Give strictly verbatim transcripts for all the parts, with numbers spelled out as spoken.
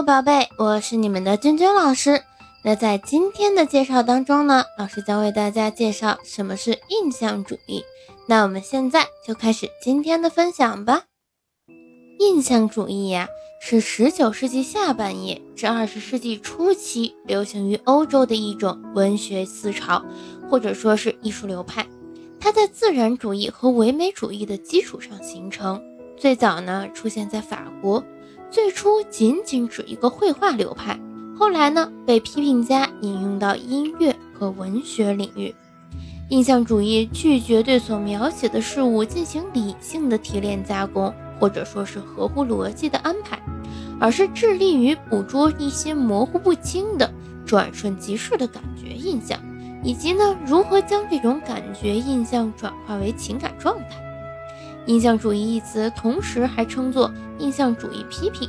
喽，宝贝，我是你们的君君老师。那在今天的介绍当中呢，老师将为大家介绍什么是印象主义。那我们现在就开始今天的分享吧。印象主义呀、啊，是十九世纪下半叶至二十世纪初期流行于欧洲的一种文学思潮，或者说是艺术流派。它在自然主义和唯美主义的基础上形成，最早呢出现在法国，最初仅仅指一个绘画流派，后来呢被批评家引用到音乐和文学领域。印象主义拒绝对所描写的事物进行理性的提炼加工，或者说是合乎逻辑的安排，而是致力于捕捉一些模糊不清的转瞬即逝的感觉印象，以及呢如何将这种感觉印象转化为情感状态。印象主义一词同时还称作印象主义批评，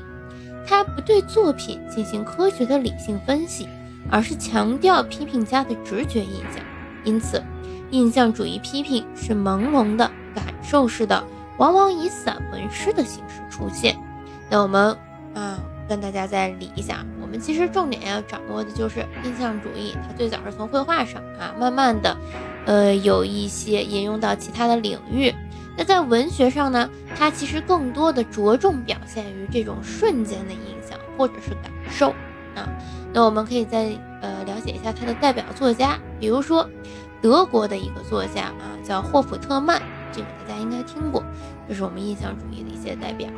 它不对作品进行科学的理性分析，而是强调批评家的直觉印象。因此，印象主义批评是朦胧的、感受式的，往往以散文诗的形式出现。那我们啊，跟大家再理一下，我们其实重点要掌握的就是印象主义，它最早是从绘画上啊，慢慢的，呃，有一些引用到其他的领域。那在文学上呢，它其实更多的着重表现于这种瞬间的印象或者是感受啊。那我们可以再呃了解一下它的代表作家，比如说德国的一个作家啊，叫霍普特曼，这个大家应该听过，这是我们印象主义的一些代表。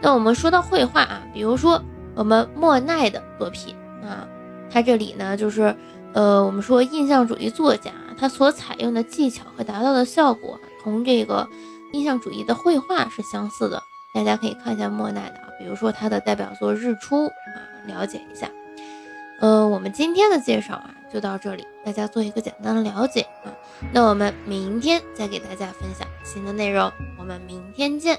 那我们说到绘画啊，比如说我们莫奈的作品啊，它这里呢就是呃我们说印象主义作家他所采用的技巧和达到的效果，同这个印象主义的绘画是相似的，大家可以看一下莫奈的，比如说他的代表作《日出》啊，了解一下。呃，我们今天的介绍啊就到这里，大家做一个简单的了解啊。那我们明天再给大家分享新的内容，我们明天见。